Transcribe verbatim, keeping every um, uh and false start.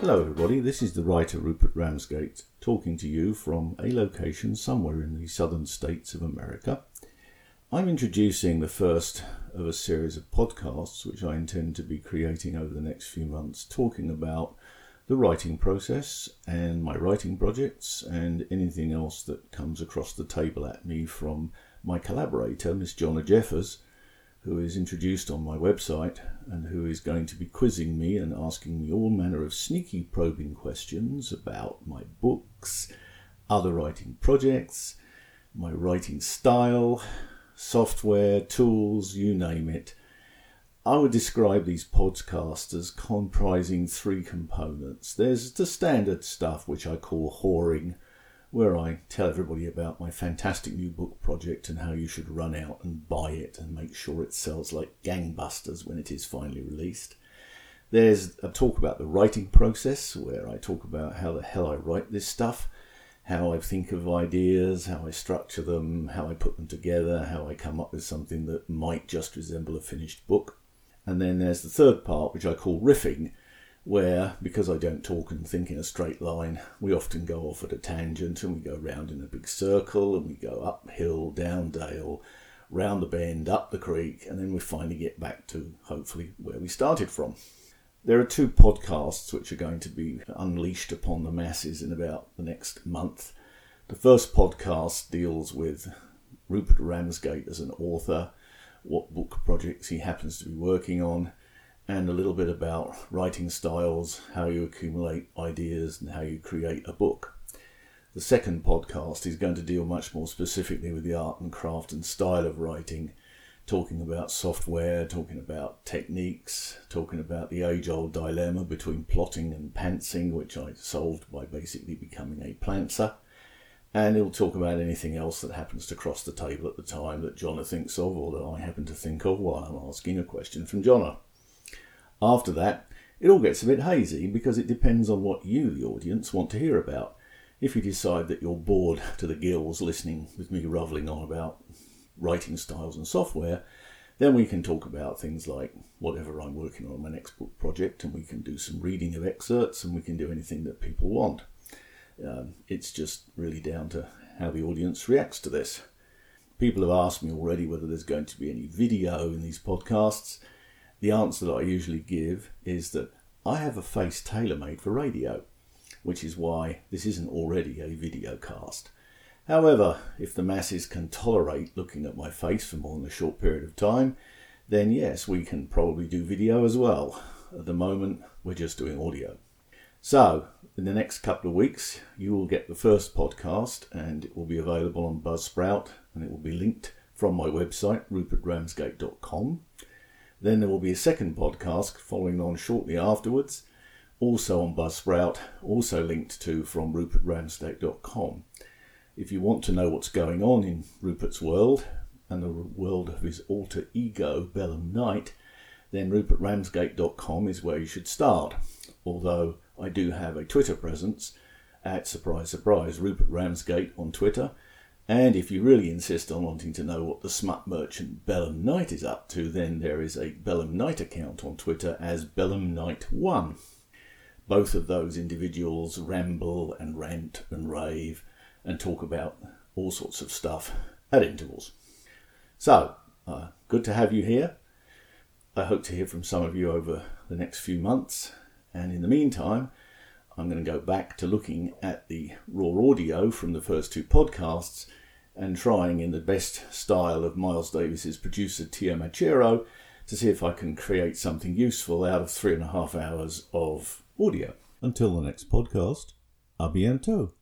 Hello everybody, this is the writer Rupert Ramsgate talking to you from a location somewhere in the southern states of America. I'm introducing the first of a series of podcasts which I intend to be creating over the next few months, talking about the writing process and my writing projects and anything else that comes across the table at me from my collaborator, Miss Joanna Jeffers, who is introduced on my website and who is going to be quizzing me and asking me all manner of sneaky probing questions about my books, other writing projects, my writing style, software, tools, you name it. I would describe these podcasts as comprising three components. There's the standard stuff, which I call whoring, where I tell everybody about my fantastic new book project and how you should run out and buy it and make sure it sells like gangbusters when it is finally released. There's a talk about the writing process, where I talk about how the hell I write this stuff, how I think of ideas, how I structure them, how I put them together, how I come up with something that might just resemble a finished book. And then there's the third part, which I call riffing, where, because I don't talk and think in a straight line, we often go off at a tangent and we go round in a big circle and we go uphill, down dale, round the bend, up the creek, and then we finally get back to, hopefully, where we started from. There are two podcasts which are going to be unleashed upon the masses in about the next month. The first podcast deals with Rupert Ramsgate as an author, what book projects he happens to be working on, and a little bit about writing styles, how you accumulate ideas and how you create a book. The second podcast is going to deal much more specifically with the art and craft and style of writing, talking about software, talking about techniques, talking about the age-old dilemma between plotting and pantsing, which I solved by basically becoming a pantser. And he'll talk about anything else that happens to cross the table at the time that Joanna thinks of or that I happen to think of while I'm asking a question from Joanna. After that, it all gets a bit hazy because it depends on what you, the audience, want to hear about. If you decide that you're bored to the gills listening with me rumbling on about writing styles and software, then we can talk about things like whatever I'm working on in my next book project, and we can do some reading of excerpts, and we can do anything that people want. Um, it's just really down to how the audience reacts to this. People have asked me already whether there's going to be any video in these podcasts. The answer that I usually give is that I have a face tailor-made for radio, which is why this isn't already a video cast. However, if the masses can tolerate looking at my face for more than a short period of time, then yes, we can probably do video as well. At the moment, we're just doing audio. So, in the next couple of weeks, you will get the first podcast, and it will be available on Buzzsprout, and it will be linked from my website, rupert ramsgate dot com. Then there will be a second podcast following on shortly afterwards, also on Buzzsprout, also linked to from rupert ramsgate dot com. If you want to know what's going on in Rupert's world and the world of his alter ego, Bellum Knight, then rupert ramsgate dot com is where you should start. Although I do have a Twitter presence at, surprise, surprise, Rupert Ramsgate on Twitter. And if you really insist on wanting to know what the smut merchant Bellum Knight is up to, then there is a Bellum Knight account on Twitter as Bellum Knight one. Both of those individuals ramble and rant and rave and talk about all sorts of stuff at intervals. So, uh, good to have you here. I hope to hear from some of you over the next few months. And in the meantime, I'm going to go back to looking at the raw audio from the first two podcasts and trying, in the best style of Miles Davis's producer Teo Macero, to see if I can create something useful out of three and a half hours of audio. Until the next podcast, à bientôt.